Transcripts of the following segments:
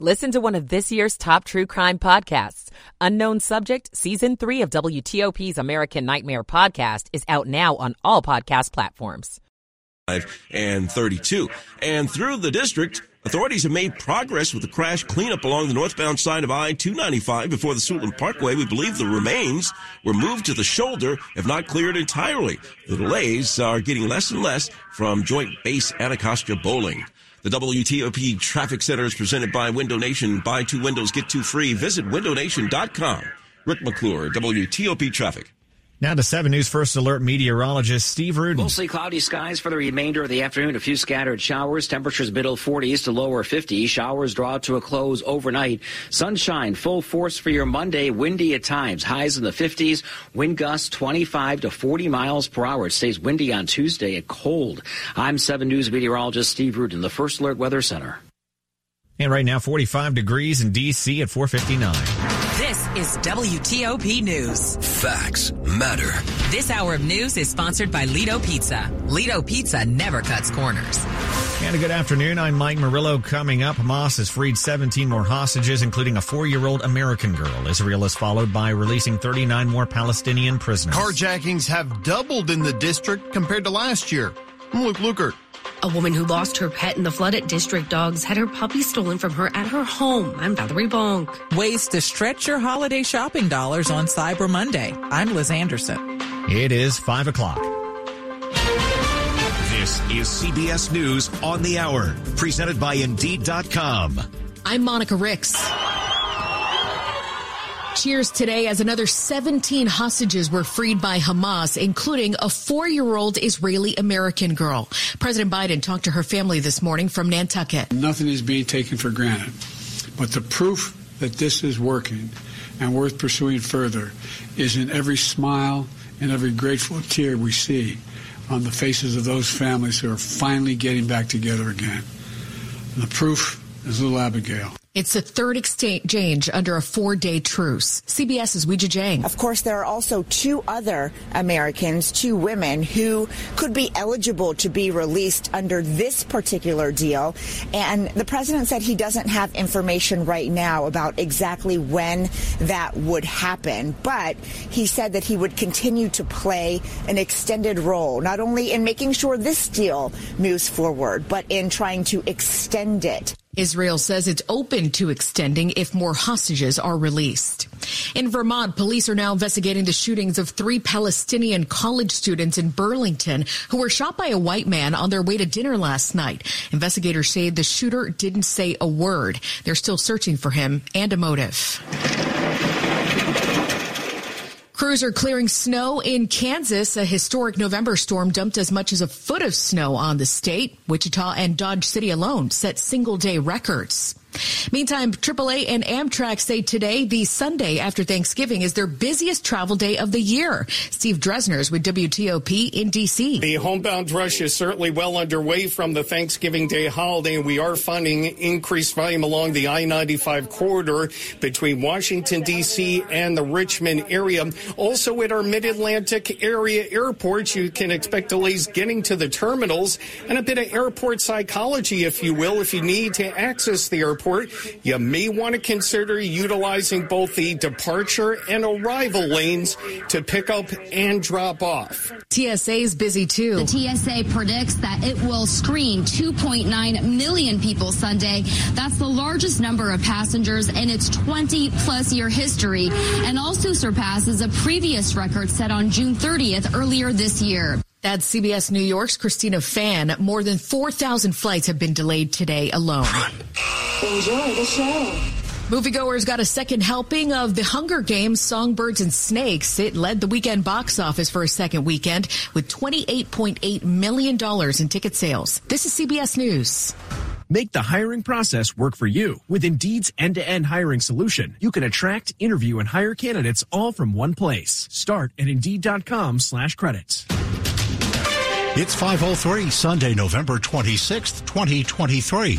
Listen to one of this year's top true crime podcasts. Unknown Subject, Season 3 of WTOP's American Nightmare podcast is out now on all podcast platforms. And 32. And through the district, authorities have made progress with the crash cleanup along the northbound side of I-295 before the Suitland Parkway. We believe the remains were moved to the shoulder, if not cleared entirely. The delays are getting less and less from Joint Base Anacostia Bolling. The WTOP Traffic Center is presented by Window Nation. Buy two windows, get two free. Visit windownation.com. Rick McClure, WTOP Traffic. Now to 7 News First Alert meteorologist Steve Rudin. Mostly cloudy skies for the remainder of the afternoon. A few scattered showers. Temperatures middle 40s to lower 50s. Showers draw to a close overnight. Sunshine full force for your Monday. Windy at times. Highs in the 50s. Wind gusts 25 to 40 miles per hour. It stays windy on Tuesday and cold. I'm 7 News meteorologist Steve Rudin, the First Alert Weather Center. And right now, 45 degrees in D.C. at 4:59. This is WTOP News. Facts matter. This hour of news is sponsored by Ledo Pizza. Ledo Pizza never cuts corners. And a good afternoon. I'm Mike Murillo. Coming up, Hamas has freed 17 more hostages, including a 4-year-old American girl. Israel is followed by releasing 39 more Palestinian prisoners. Carjackings have doubled in the district compared to last year. I'm Luke Luger. A woman who lost her pet in the flood at District Dogs had her puppy stolen from her at her home. I'm Valerie Bonk. Ways to stretch your holiday shopping dollars on Cyber Monday. I'm Liz Anderson. It is 5 o'clock. This is CBS News on the Hour, presented by Indeed.com. I'm Monica Ricks. Cheers today as another 17 hostages were freed by Hamas, including a 4-year-old Israeli-American girl. President Biden talked to her family this morning from Nantucket. Nothing is being taken for granted, but the proof that this is working and worth pursuing further is in every smile and every grateful tear we see on the faces of those families who are finally getting back together again. And the proof is little Abigail. It's the third exchange under a 4-day truce. CBS's Weijia Jiang. Of course, there are also 2 other Americans, 2 women, who could be eligible to be released under this particular deal. And the president said he doesn't have information right now about exactly when that would happen. But he said that he would continue to play an extended role, not only in making sure this deal moves forward, but in trying to extend it. Israel says it's open to extending if more hostages are released. In Vermont, police are now investigating the shootings of 3 Palestinian college students in Burlington who were shot by a white man on their way to dinner last night. Investigators say the shooter didn't say a word. They're still searching for him and a motive. Crews are clearing snow in Kansas. A historic November storm dumped as much as a foot of snow on the state. Wichita and Dodge City alone set single-day records. Meantime, AAA and Amtrak say today, the Sunday after Thanksgiving, is their busiest travel day of the year. Steve Dresner is with WTOP in D.C. The homebound rush is certainly well underway from the Thanksgiving Day holiday, and we are finding increased volume along the I-95 corridor between Washington, D.C. and the Richmond area. Also at our Mid-Atlantic area airports, you can expect delays getting to the terminals and a bit of airport psychology, if you will, if you need to access the airport. You may want to consider utilizing both the departure and arrival lanes to pick up and drop off. TSA is busy, too. The TSA predicts that it will screen 2.9 million people Sunday. That's the largest number of passengers in its 20-plus-year history and also surpasses a previous record set on June 30th earlier this year. That's CBS New York's Christina Fan. More than 4,000 flights have been delayed today alone. Enjoy the show. Moviegoers got a second helping of The Hunger Games, Songbirds and Snakes. It led the weekend box office for a second weekend with $28.8 million in ticket sales. This is CBS News. Make the hiring process work for you. With Indeed's end-to-end hiring solution, you can attract, interview, and hire candidates all from one place. Start at Indeed.com/credits. It's 5:03, Sunday, November 26th, 2023.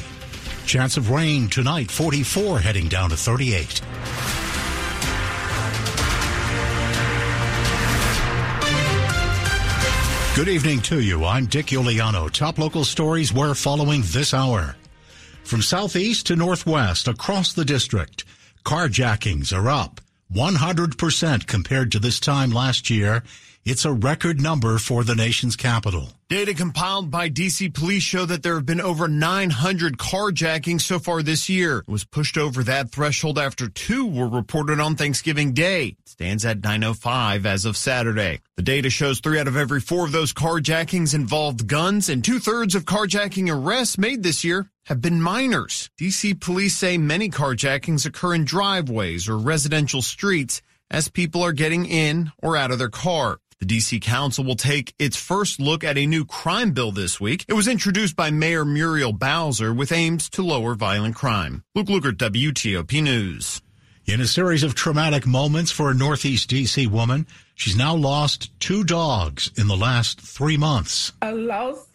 Chance of rain tonight, 44, heading down to 38. Good evening to you. I'm Dick Iuliano. Top local stories we're following this hour. From southeast to northwest across the district, carjackings are up 100% compared to this time last year. It's a record number for the nation's capital. Data compiled by D.C. police show that there have been over 900 carjackings so far this year. It was pushed over that threshold after two were reported on Thanksgiving Day. It stands at 905 as of Saturday. The data shows 3 out of every 4 of those carjackings involved guns, and 2/3 of carjacking arrests made this year have been minors. D.C. police say many carjackings occur in driveways or residential streets as people are getting in or out of their car. The D.C. Council will take its first look at a new crime bill this week. It was introduced by Mayor Muriel Bowser with aims to lower violent crime. Luke Luger, WTOP News. In a series of traumatic moments for a Northeast D.C. woman, she's now lost 2 dogs in the last 3 months. I lost,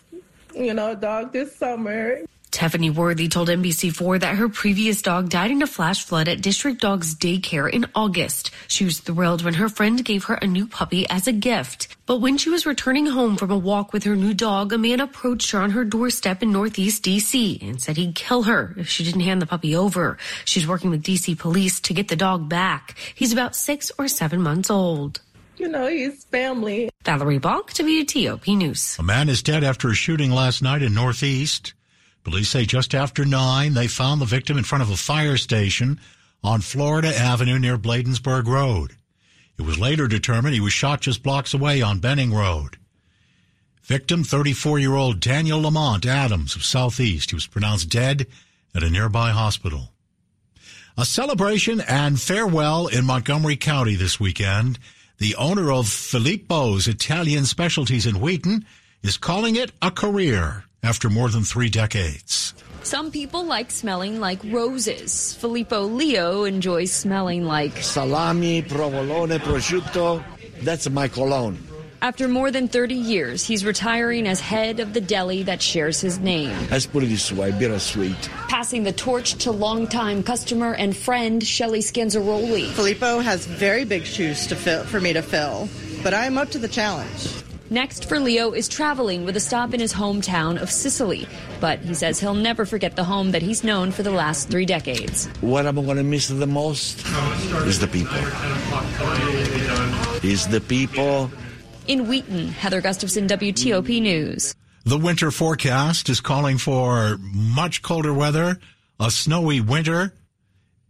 a dog this summer. Tiffany Worthy told NBC4 that her previous dog died in a flash flood at District Dog's daycare in August. She was thrilled when her friend gave her a new puppy as a gift. But when she was returning home from a walk with her new dog, a man approached her on her doorstep in Northeast D.C. and said he'd kill her if she didn't hand the puppy over. She's working with D.C. police to get the dog back. He's about 6 or 7 months old. He's family. Valerie Bonk, WTOP News. A man is dead after a shooting last night in Northeast. Police say just after 9, they found the victim in front of a fire station on Florida Avenue near Bladensburg Road. It was later determined he was shot just blocks away on Benning Road. Victim, 34-year-old Daniel Lamont Adams of Southeast. He was pronounced dead at a nearby hospital. A celebration and farewell in Montgomery County this weekend. The owner of Filippo's Italian Specialties in Wheaton is calling it a career after more than 3 decades. Some people like smelling like roses. Filippo Leo enjoys smelling like salami, provolone, prosciutto. That's my cologne. After more than 30 years, he's retiring as head of the deli that shares his name. Let's put it this way, bittersweet. Passing the torch to longtime customer and friend Shelley Scanzaroli. Filippo has very big shoes to fill, for me to fill, but I am up to the challenge. Next for Leo is traveling with a stop in his hometown of Sicily. But he says he'll never forget the home that he's known for the last 3 decades. What I'm going to miss the most is the people. In Wheaton, Heather Gustafson, WTOP News. The winter forecast is calling for much colder weather, a snowy winter.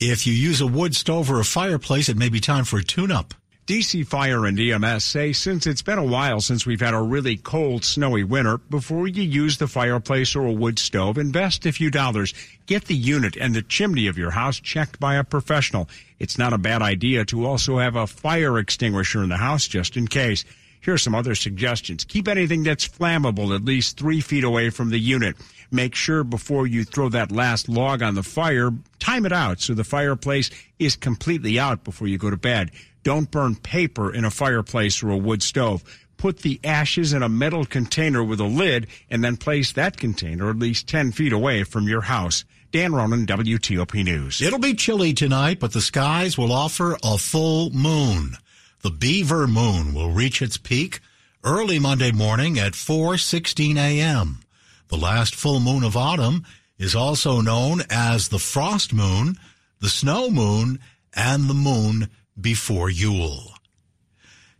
If you use a wood stove or a fireplace, it may be time for a tune-up. D.C. Fire and EMS say since it's been a while since we've had a really cold, snowy winter, before you use the fireplace or a wood stove, invest a few dollars. Get the unit and the chimney of your house checked by a professional. It's not a bad idea to also have a fire extinguisher in the house just in case. Here's some other suggestions. Keep anything that's flammable at least 3 feet away from the unit. Make sure before you throw that last log on the fire, time it out so the fireplace is completely out before you go to bed. Don't burn paper in a fireplace or a wood stove. Put the ashes in a metal container with a lid and then place that container at least 10 feet away from your house. Dan Ronan, WTOP News. It'll be chilly tonight, but the skies will offer a full moon. The Beaver Moon will reach its peak early Monday morning at 4:16 a.m. The last full moon of autumn is also known as the Frost Moon, the Snow Moon, and the Moon before Yule.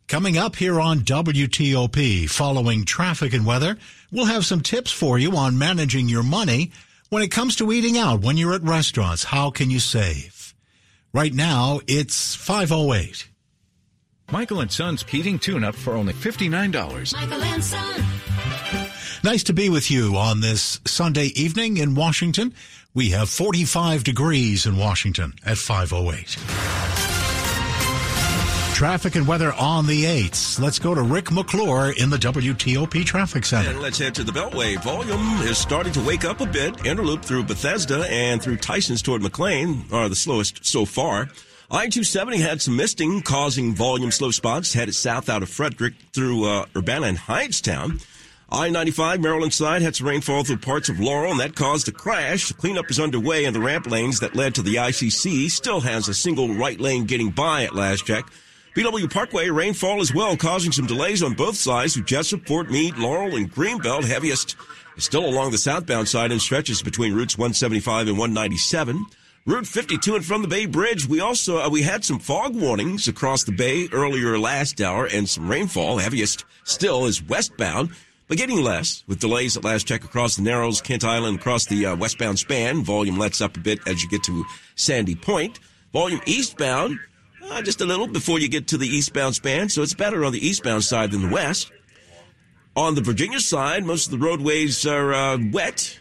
Coming up here on WTOP, following traffic and weather, we'll have some tips for you on managing your money when it comes to eating out when you're at restaurants. How can you save? Right now, it's 5:08. Michael & Son's heating tune-up for only $59. Michael & Son. Nice to be with you on this Sunday evening in Washington. We have 45 degrees in Washington at 5:08. Traffic and weather on the 8s. Let's go to Rick McClure in the WTOP Traffic Center. And let's head to the Beltway. Volume is starting to wake up a bit. Interloop through Bethesda and through Tysons toward McLean are the slowest so far. I-270 had some misting, causing volume slow spots. Headed south out of Frederick through Urbana and Hightstown. I-95 Maryland side had some rainfall through parts of Laurel, and that caused a crash. The cleanup is underway, and the ramp lanes that led to the ICC still has a single right lane getting by at last check. BW Parkway, rainfall as well, causing some delays on both sides through Jessup, Fort Meade, Laurel, and Greenbelt. Heaviest is still along the southbound side in stretches between routes 175 and 197. Route 52 and from the Bay Bridge, we also we had some fog warnings across the bay earlier last hour and some rainfall. Heaviest still is westbound, but getting less with delays at last check across the Narrows, Kent Island, across the westbound span. Volume lets up a bit as you get to Sandy Point. Volume eastbound, just a little before you get to the eastbound span, so it's better on the eastbound side than the west. On the Virginia side, most of the roadways are wet.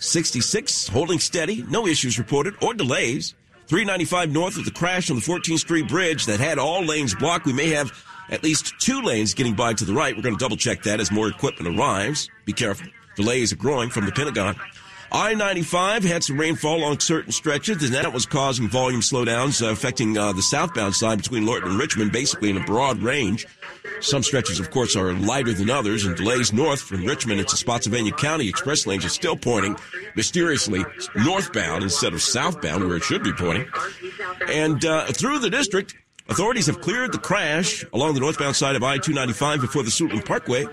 66 holding steady, no issues reported or delays. 395 north of the crash on the 14th Street Bridge that had all lanes blocked. We may have at least two lanes getting by to the right. We're going to double check that as more equipment arrives. Be careful. Delays are growing from the Pentagon. I-95 had some rainfall on certain stretches, and that was causing volume slowdowns affecting the southbound side between Lorton and Richmond, basically in a broad range. Some stretches, of course, are lighter than others, and delays north from Richmond into Spotsylvania County. Express lanes are still pointing mysteriously northbound instead of southbound, where it should be pointing. And through the district, authorities have cleared the crash along the northbound side of I-295 before the Suitland Parkway.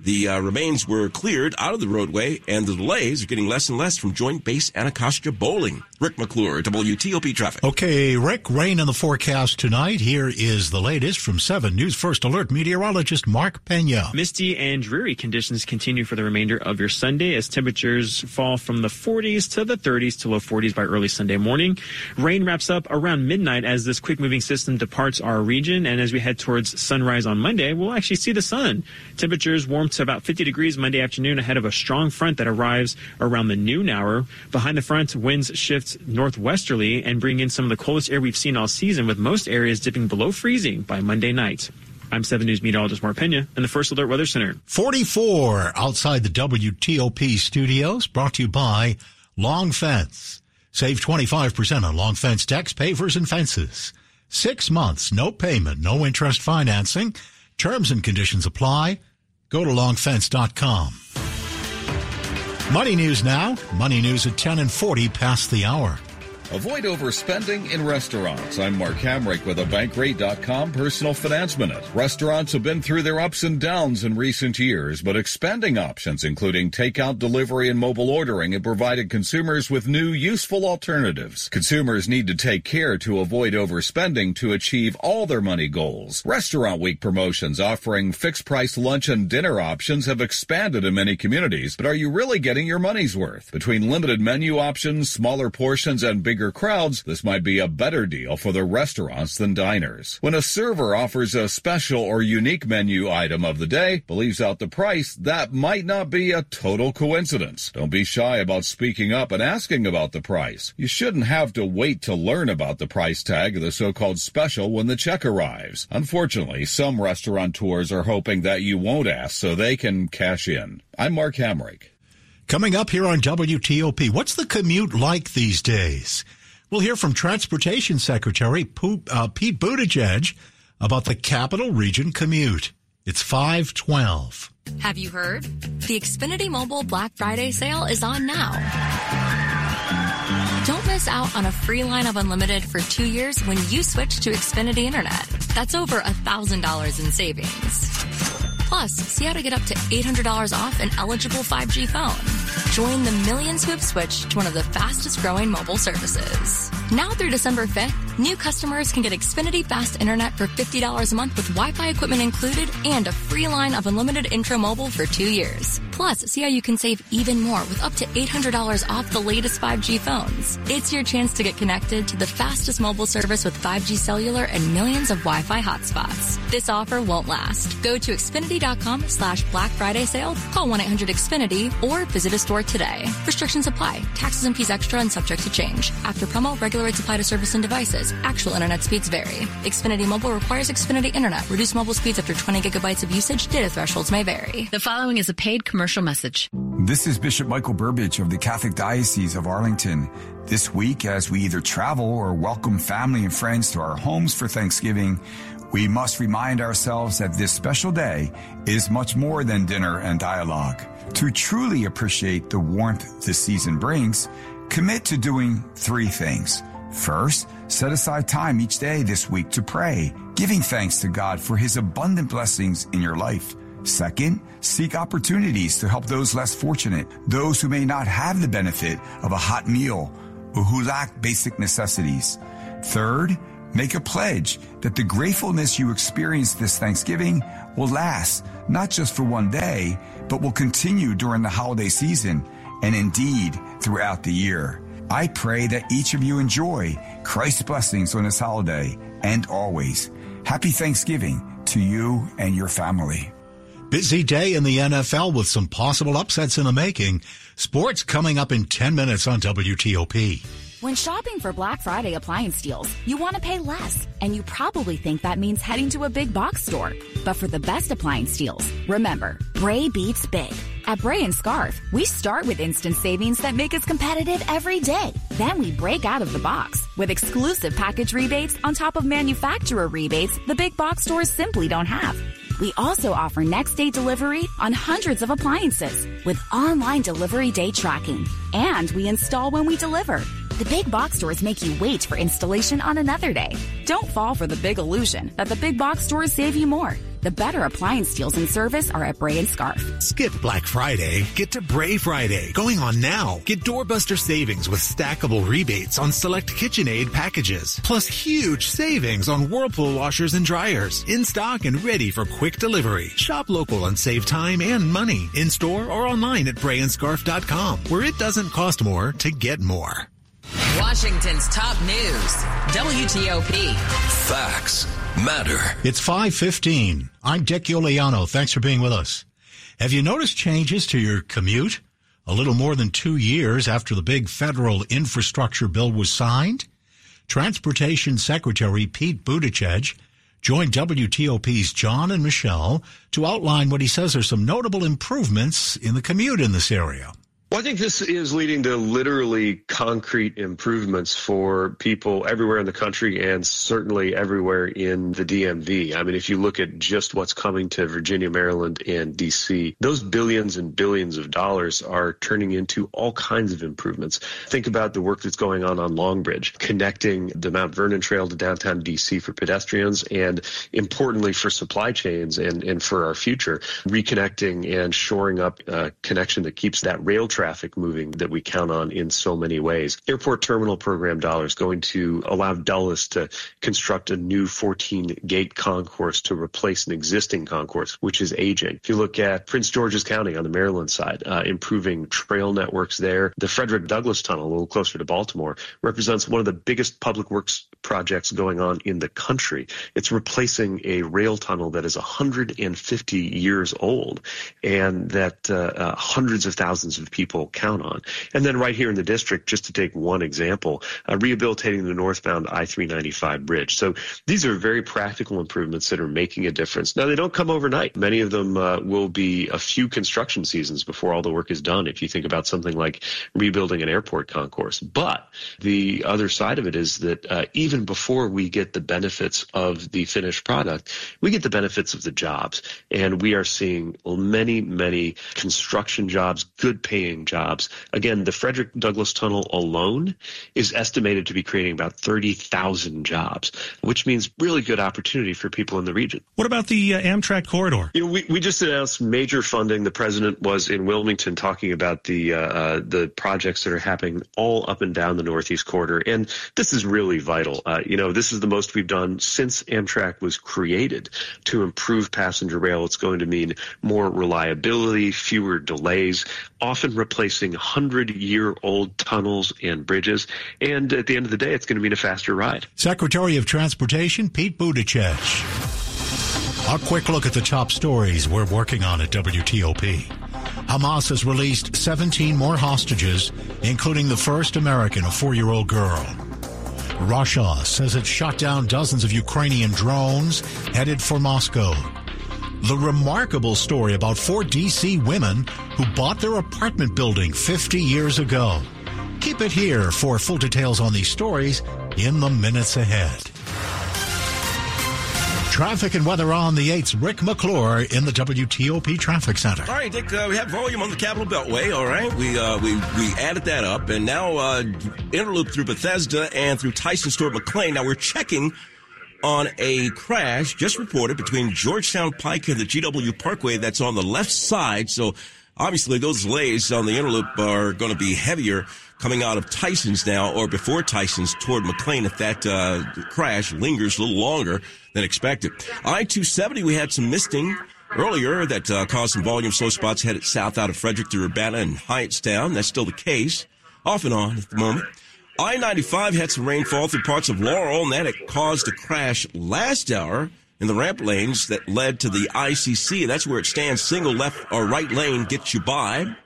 The remains were cleared out of the roadway, and the delays are getting less and less from Joint Base Anacostia Bolling. Rick McClure, WTOP Traffic. Okay, Rick, rain in the forecast tonight. Here is the latest from 7 News First Alert meteorologist Mark Pena. Misty and dreary conditions continue for the remainder of your Sunday as temperatures fall from the 40s to the 30s to low 40s by early Sunday morning. Rain wraps up around midnight as this quick-moving system departs our region, and as we head towards sunrise on Monday, we'll actually see the sun. Temperatures warm to about 50 degrees Monday afternoon ahead of a strong front that arrives around the noon hour. Behind the front, winds shift northwesterly and bring in some of the coldest air we've seen all season, with most areas dipping below freezing by Monday night. I'm 7 News meteorologist Mark Pena in the First Alert Weather Center. 44 outside the WTOP studios, brought to you by Long Fence. Save 25% on Long Fence decks, pavers, and fences. 6 months, no payment, no interest financing. Terms and conditions apply. Go to longfence.com. Money news now. Money news at 10 and 40 past the hour. Avoid overspending in restaurants. I'm Mark Hamrick with a Bankrate.com Personal Finance Minute. Restaurants have been through their ups and downs in recent years, but expanding options, including takeout, delivery, and mobile ordering, have provided consumers with new, useful alternatives. Consumers need to take care to avoid overspending to achieve all their money goals. Restaurant Week promotions offering fixed-price lunch and dinner options have expanded in many communities, but are you really getting your money's worth? Between limited menu options, smaller portions, and big crowds, this might be a better deal for the restaurants than diners. When a server offers a special or unique menu item of the day, believes out the price, that might not be a total coincidence. Don't be shy about speaking up and asking about the price. You shouldn't have to wait to learn about the price tag of the so-called special when the check arrives. Unfortunately, some restaurateurs are hoping that you won't ask so they can cash in. I'm Mark Hamrick. Coming up here on WTOP, what's the commute like these days? We'll hear from Transportation Secretary Pete Buttigieg about the Capital Region commute. It's 5:12. Have you heard? The Xfinity Mobile Black Friday sale is on now. Don't miss out on a free line of unlimited for 2 years when you switch to Xfinity Internet. That's over $1,000 in savings. Plus, see how to get up to $800 off an eligible 5G phone. Join the millions who have switched to one of the fastest-growing mobile services. Now through December 5th, new customers can get Xfinity Fast Internet for $50 a month with Wi-Fi equipment included and a free line of unlimited intro mobile for 2 years. Plus, see how you can save even more with up to $800 off the latest 5G phones. It's your chance to get connected to the fastest mobile service with 5G cellular and millions of Wi-Fi hotspots. This offer won't last. Go to Xfinity.com/Black Friday sale, call 1-800-XFINITY, or visit a store today. Restrictions apply. Taxes and fees extra and subject to change. After promo, regular rates apply to service and devices. Actual internet speeds vary. Xfinity Mobile requires Xfinity Internet. Reduced mobile speeds after 20 gigabytes of usage. Data thresholds may vary. The following is a paid commercial message. This is Bishop Michael Burbidge of the Catholic Diocese of Arlington. This week, as we either travel or welcome family and friends to our homes for Thanksgiving, we must remind ourselves that this special day is much more than dinner and dialogue. To truly appreciate the warmth this season brings, commit to doing 3 things. First, set aside time each day this week to pray, giving thanks to God for His abundant blessings in your life. Second, seek opportunities to help those less fortunate, those who may not have the benefit of a hot meal or who lack basic necessities. Third, make a pledge that the gratefulness you experienced this Thanksgiving will last not just for one day, but will continue during the holiday season and indeed throughout the year. I pray that each of you enjoy Christ's blessings on this holiday and always. Happy Thanksgiving to you and your family. Busy day in the NFL with some possible upsets in the making. Sports coming up in 10 minutes on WTOP. When shopping for Black Friday appliance deals, you want to pay less, and you probably think that means heading to a big box store. But for the best appliance deals, remember, Bray beats big. At Bray and Scarf, we start with instant savings that make us competitive every day. Then we break out of the box with exclusive package rebates on top of manufacturer rebates the big box stores simply don't have. We also offer next-day delivery on hundreds of appliances with online delivery day tracking. And we install when we deliver. The big box stores make you wait for installation on another day. Don't fall for the big illusion that the big box stores save you more. The better appliance deals and service are at Bray and Scarf. Skip Black Friday. Get to Bray Friday. Going on now. Get doorbuster savings with stackable rebates on select KitchenAid packages. Plus huge savings on Whirlpool washers and dryers. In stock and ready for quick delivery. Shop local and save time and money. In store or online at brayandscarf.com, where it doesn't cost more to get more. Washington's top news. WTOP. Facts matter. It's 5:15. I'm Dick Iuliano. Thanks for being with us. Have you noticed changes to your commute a little more than 2 years after the big federal infrastructure bill was signed? Transportation Secretary Pete Buttigieg joined WTOP's John and Michelle to outline what he says are some notable improvements in the commute in this area. Well, I think this is leading to literally concrete improvements for people everywhere in the country and certainly everywhere in the DMV. I mean, if you look at just what's coming to Virginia, Maryland, and D.C., those billions and billions of dollars are turning into all kinds of improvements. Think about the work that's going on Long Bridge, connecting the Mount Vernon Trail to downtown D.C. for pedestrians and, importantly, for supply chains and for our future, reconnecting and shoring up a connection that keeps that rail traffic moving that we count on in so many ways. Airport terminal program dollars going to allow Dulles to construct a new 14-gate concourse to replace an existing concourse, which is aging. If you look at Prince George's County on the Maryland side, improving trail networks there. The Frederick Douglass Tunnel, a little closer to Baltimore, represents one of the biggest public works projects going on in the country. It's replacing a rail tunnel that is 150 years old and that hundreds of thousands of people count on. And then right here in the district, just to take one example, rehabilitating the northbound I-395 bridge. So these are very practical improvements that are making a difference. Now, they don't come overnight. Many of them will be a few construction seasons before all the work is done, if you think about something like rebuilding an airport concourse. But the other side of it is that even before we get the benefits of the finished product, we get the benefits of the jobs. And we are seeing many, many construction jobs, good paying jobs. Again, the Frederick Douglass Tunnel alone is estimated to be creating about 30,000 jobs, which means really good opportunity for people in the region. What about the Amtrak corridor? You know, we just announced major funding. The president was in Wilmington talking about the projects that are happening all up and down the Northeast corridor. And this is really vital. This is the most we've done since Amtrak was created to improve passenger rail. It's going to mean more reliability, fewer delays, often replacing 100-year-old tunnels and bridges. And at the end of the day, it's going to mean a faster ride. Secretary of Transportation Pete Buttigieg. A quick look at the top stories we're working on at WTOP. Hamas has released 17 more hostages, including the first American, a 4-year-old girl. Russia says it shot down dozens of Ukrainian drones headed for Moscow. The remarkable story about 4 D.C. women who bought their apartment building 50 years ago. Keep it here for full details on these stories in the minutes ahead. Traffic and weather on the 8th. Rick McClure in the WTOP Traffic Center. All right, Dick, we had volume on the Capitol Beltway, all right? We added that up, and now interloop through Bethesda and through Tyson's Store, McLean. Now we're checking on a crash just reported between Georgetown Pike and the GW Parkway that's on the left side. So obviously those delays on the interloop are going to be heavier coming out of Tyson's now or before Tyson's toward McLean if that crash lingers a little longer than expected. I-270, we had some misting earlier that caused some volume slow spots headed south out of Frederick through Urbana and Hyattstown. That's still the case, off and on at the moment. I-95 had some rainfall through parts of Laurel, and that it caused a crash last hour in the ramp lanes that led to the ICC. That's where it stands. Single left or right lane gets you by.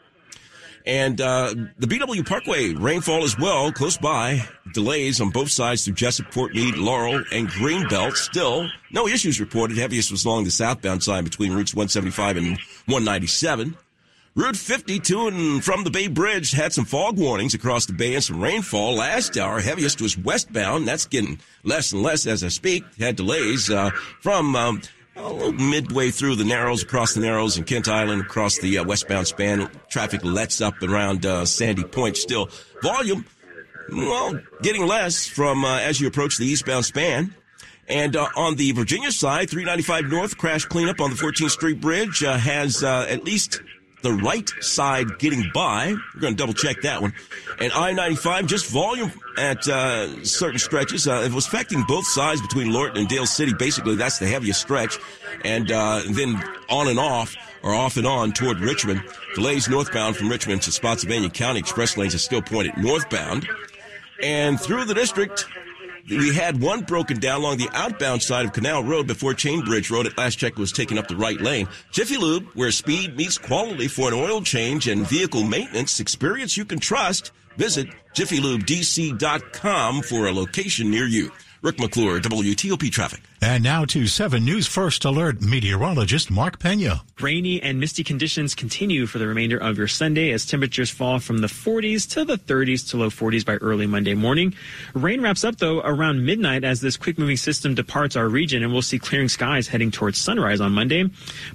And the BW Parkway, rainfall as well, close by. Delays on both sides through Jessup, Fort Meade, Laurel, and Greenbelt. Still, no issues reported. Heaviest was along the southbound side between routes 175 and 197. Route 52 and from the Bay Bridge had some fog warnings across the bay and some rainfall last hour. Heaviest was westbound. That's getting less and less as I speak. Had delays from midway through the Narrows, across the Narrows and Kent Island, across the westbound span. Traffic lets up around Sandy Point still. Volume, well, getting less from as you approach the eastbound span. And on the Virginia side, 395 North, crash cleanup on the 14th Street Bridge has at least the right side getting by. We're going to double check that one. And I-95, just volume at certain stretches. It was affecting both sides between Lorton and Dale City. Basically, that's the heaviest stretch. And then on and off, or off and on toward Richmond. Delays northbound from Richmond to Spotsylvania County. Express lanes are still pointed northbound. And through the district, we had one broken down along the outbound side of Canal Road before Chainbridge Road at last check was taking up the right lane. Jiffy Lube, where speed meets quality for an oil change and vehicle maintenance experience you can trust. Visit JiffyLubeDC.com for a location near you. Rick McClure, WTOP Traffic. And now to 7 News First Alert meteorologist Mark Pena. Rainy and misty conditions continue for the remainder of your Sunday as temperatures fall from the 40s to the 30s to low 40s by early Monday morning. Rain wraps up, though, around midnight as this quick-moving system departs our region, and we'll see clearing skies heading towards sunrise on Monday.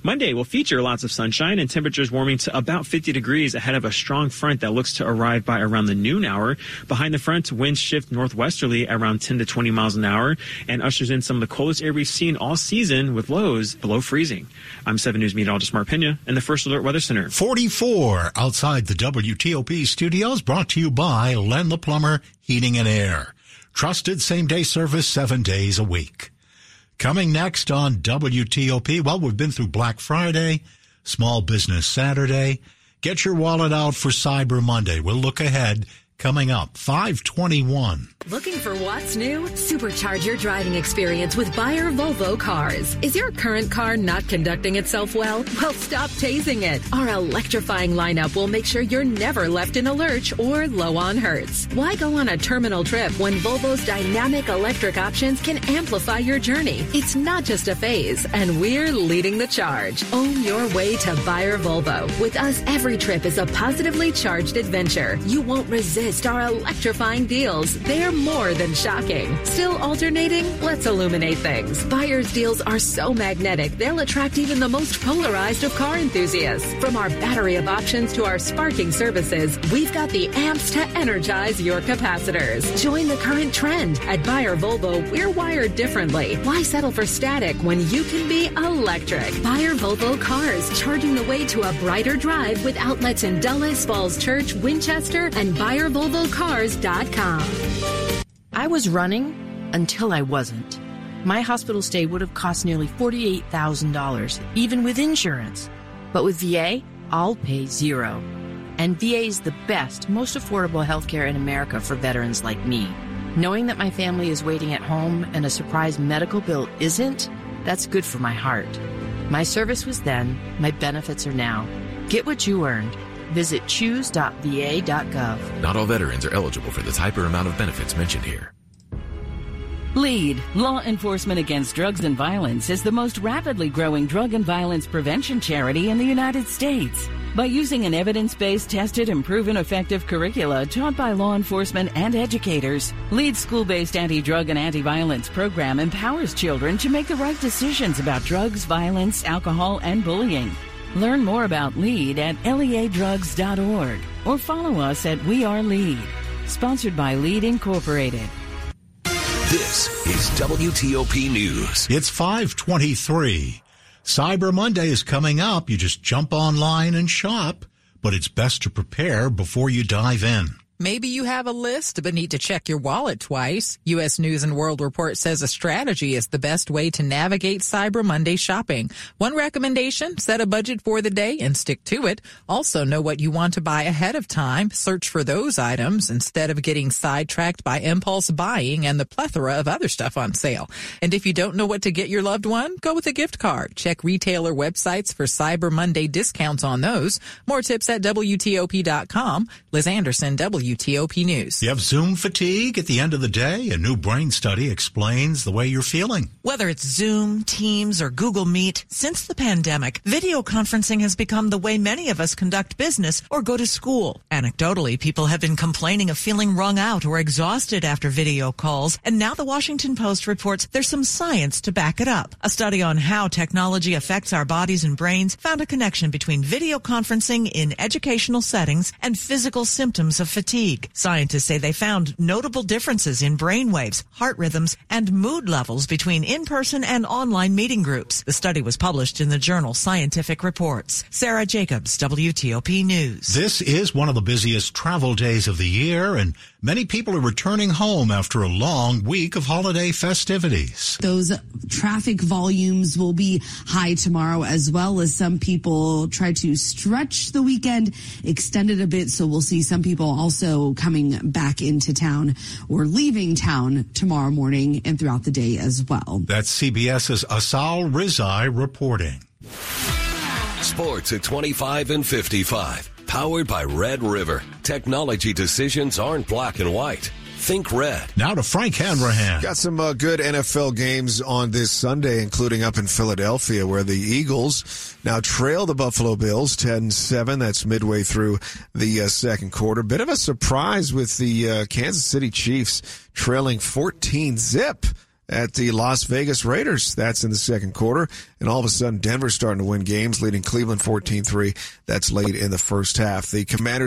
Monday will feature lots of sunshine and temperatures warming to about 50 degrees ahead of a strong front that looks to arrive by around the noon hour. Behind the front, winds shift northwesterly around 10 to 20 miles an hour and ushers in some of the coldest air we've seen all season with lows below freezing. I'm 7 News meteorologist Mark Pena and the First Alert Weather Center. 44 outside the WTOP studios, brought to you by Len the Plumber Heating and Air. Trusted same-day service 7 days a week. Coming next on WTOP, well, we've been through Black Friday, Small Business Saturday. Get your wallet out for Cyber Monday. We'll look ahead. Coming up, 521. Looking for what's new? Supercharge your driving experience with Buyer Volvo cars. Is your current car not conducting itself well? Well, stop tasing it. Our electrifying lineup will make sure you're never left in a lurch or low on hertz. Why go on a terminal trip when Volvo's dynamic electric options can amplify your journey? It's not just a phase, and we're leading the charge. Own your way to Buyer Volvo. With us, every trip is a positively charged adventure. You won't resist our electrifying deals. They're more than shocking. Still alternating? Let's illuminate things. Buyer's deals are so magnetic, they'll attract even the most polarized of car enthusiasts. From our battery of options to our sparking services, we've got the amps to energize your capacitors. Join the current trend. At Buyer Volvo, we're wired differently. Why settle for static when you can be electric? Buyer Volvo cars, charging the way to a brighter drive with outlets in Dulles, Falls Church, Winchester, and Buyer VolvoCars.com. I was running until I wasn't. My hospital stay would have cost nearly $48,000, even with insurance. But with VA, I'll pay zero. And VA is the best, most affordable health care in America for veterans like me. Knowing that my family is waiting at home and a surprise medical bill isn't, that's good for my heart. My service was then, my benefits are now. Get what you earned. Visit choose.va.gov. Not all veterans are eligible for the type or amount of benefits mentioned here. LEAD, Law Enforcement Against Drugs and Violence, is the most rapidly growing drug and violence prevention charity in the United States. By using an evidence-based, tested, and proven effective curricula taught by law enforcement and educators, LEAD's school-based anti-drug and anti-violence program empowers children to make the right decisions about drugs, violence, alcohol, and bullying. Learn more about LEAD at leadrugs.org or follow us at We Are LEAD. Sponsored by LEAD Incorporated. This is WTOP News. It's 5:23. Cyber Monday is coming up. You just jump online and shop, but it's best to prepare before you dive in. Maybe you have a list, but need to check your wallet twice. U.S. News & World Report says a strategy is the best way to navigate Cyber Monday shopping. One recommendation, set a budget for the day and stick to it. Also, know what you want to buy ahead of time. Search for those items instead of getting sidetracked by impulse buying and the plethora of other stuff on sale. And if you don't know what to get your loved one, go with a gift card. Check retailer websites for Cyber Monday discounts on those. More tips at WTOP.com. Liz Anderson, WTOP News. You have Zoom fatigue at the end of the day? A new brain study explains the way you're feeling. Whether it's Zoom, Teams, or Google Meet, since the pandemic, video conferencing has become the way many of us conduct business or go to school. Anecdotally, people have been complaining of feeling wrung out or exhausted after video calls, and now the Washington Post reports there's some science to back it up. A study on how technology affects our bodies and brains found a connection between video conferencing in educational settings and physical symptoms of fatigue. Scientists say they found notable differences in brain waves, heart rhythms, and mood levels between in-person and online meeting groups. The study was published in the journal Scientific Reports. Sarah Jacobs, WTOP News. This is one of the busiest travel days of the year, and many people are returning home after a long week of holiday festivities. Those traffic volumes will be high tomorrow, as well as some people try to stretch the weekend, extend it a bit, so we'll see some people also coming back into town or leaving town tomorrow morning and throughout the day as well. That's CBS's Asal Rizai reporting. Sports at 25 and 55. Powered by Red River. Technology decisions aren't black and white. Think red. Now to Frank Hanrahan. Got some good NFL games on this Sunday, including up in Philadelphia, where the Eagles now trail the Buffalo Bills 10-7. That's midway through the second quarter. Bit of a surprise with the Kansas City Chiefs trailing 14-zip. At the Las Vegas Raiders. That's in the second quarter. And all of a sudden, Denver's starting to win games, leading Cleveland 14-3. That's late in the first half. The Commanders